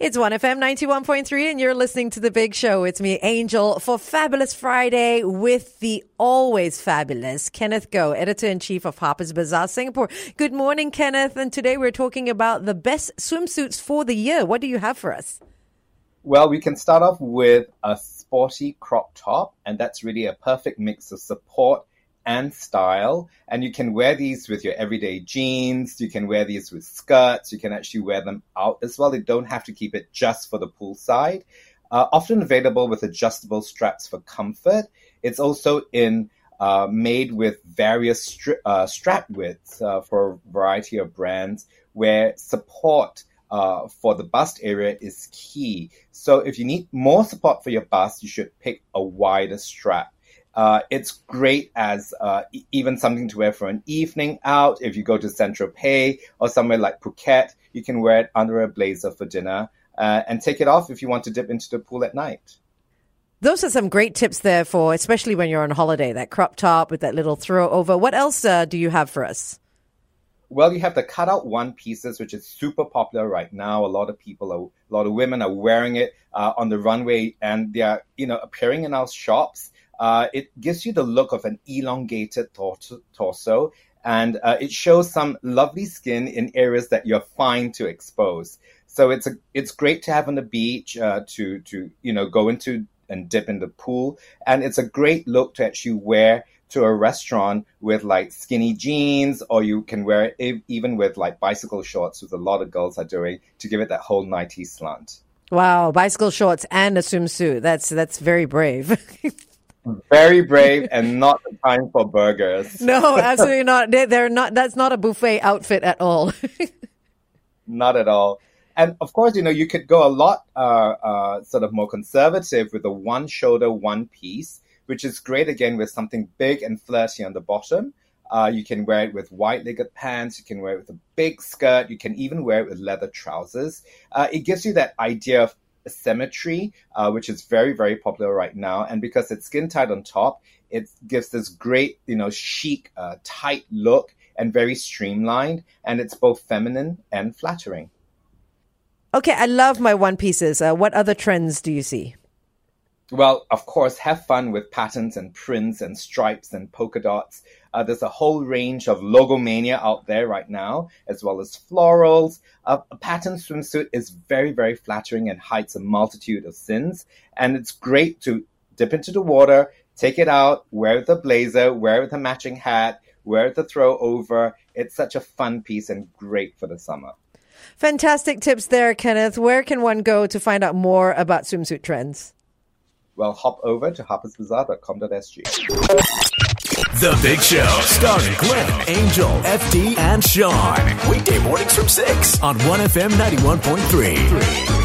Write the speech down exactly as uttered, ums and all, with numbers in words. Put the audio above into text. It's one F M ninety-one point three and you're listening to The Big Show. It's me, Angel, for Fabulous Friday with the always fabulous Kenneth Goh, Editor-in-Chief of Harper's Bazaar Singapore. Good morning, Kenneth. And today we're talking about the best swimsuits for the year. What do you have for us? Well, we can start off with a sporty crop top, and that's really a perfect mix of support and style. And you can wear these with your everyday jeans. You can wear these with skirts. You can actually wear them out as well. You don't have to keep it just for the poolside. Uh, often available with adjustable straps for comfort. It's also in uh, made with various stri- uh, strap widths uh, for a variety of brands where support uh, for the bust area is key. So if you need more support for your bust, you should pick a wider strap. Uh, it's great as uh, e- even something to wear for an evening out. If you go to Saint-Tropez or somewhere like Phuket, you can wear it under a blazer for dinner uh, and take it off if you want to dip into the pool at night. Those are some great tips there for, especially when you're on holiday, that crop top with that little throw over. What else uh, do you have for us? Well, you have the cutout one pieces, which is super popular right now. A lot of people, are, a lot of women are wearing it uh, on the runway, and they are, you know, appearing in our shops. Uh, it gives you the look of an elongated tor- torso, and uh, it shows some lovely skin in areas that you're fine to expose. So it's a, it's great to have on the beach, uh, to to you know go into and dip in the pool, and it's a great look to actually wear to a restaurant with like skinny jeans, or you can wear it even with like bicycle shorts, which a lot of girls are doing to give it that whole nighty slant. Wow, bicycle shorts and a swimsuit. That's that's very brave. Very brave and not the time for burgers. No, absolutely not. They, they're not. That's not a buffet outfit at all. Not at all. And of course, you know, you could go a lot uh, uh, sort of more conservative with a one shoulder, one piece, which is great again with something big and flirty on the bottom. Uh, you can wear it with wide-legged pants. You can wear it with a big skirt. You can even wear it with leather trousers. Uh, it gives you that idea of symmetry, uh, which is very, very popular right now. And because it's skin tight on top, it gives this great, you know, chic, uh, tight look and very streamlined. And it's both feminine and flattering. Okay, I love my one pieces. Uh, what other trends do you see? Well, of course, have fun with patterns and prints and stripes and polka dots. Uh, there's a whole range of logomania out there right now, as well as florals. Uh, a pattern swimsuit is very, very flattering and hides a multitude of sins. And it's great to dip into the water, take it out, wear with a blazer, wear with a matching hat, wear with a throw over. It's such a fun piece and great for the summer. Fantastic tips there, Kenneth. Where can one go to find out more about swimsuit trends? Well, hop over to harpers bazaar dot com dot s g. The Big Show, starring Glenn, Angel, F D, and Sean. Weekday mornings from six on one F M ninety-one point three.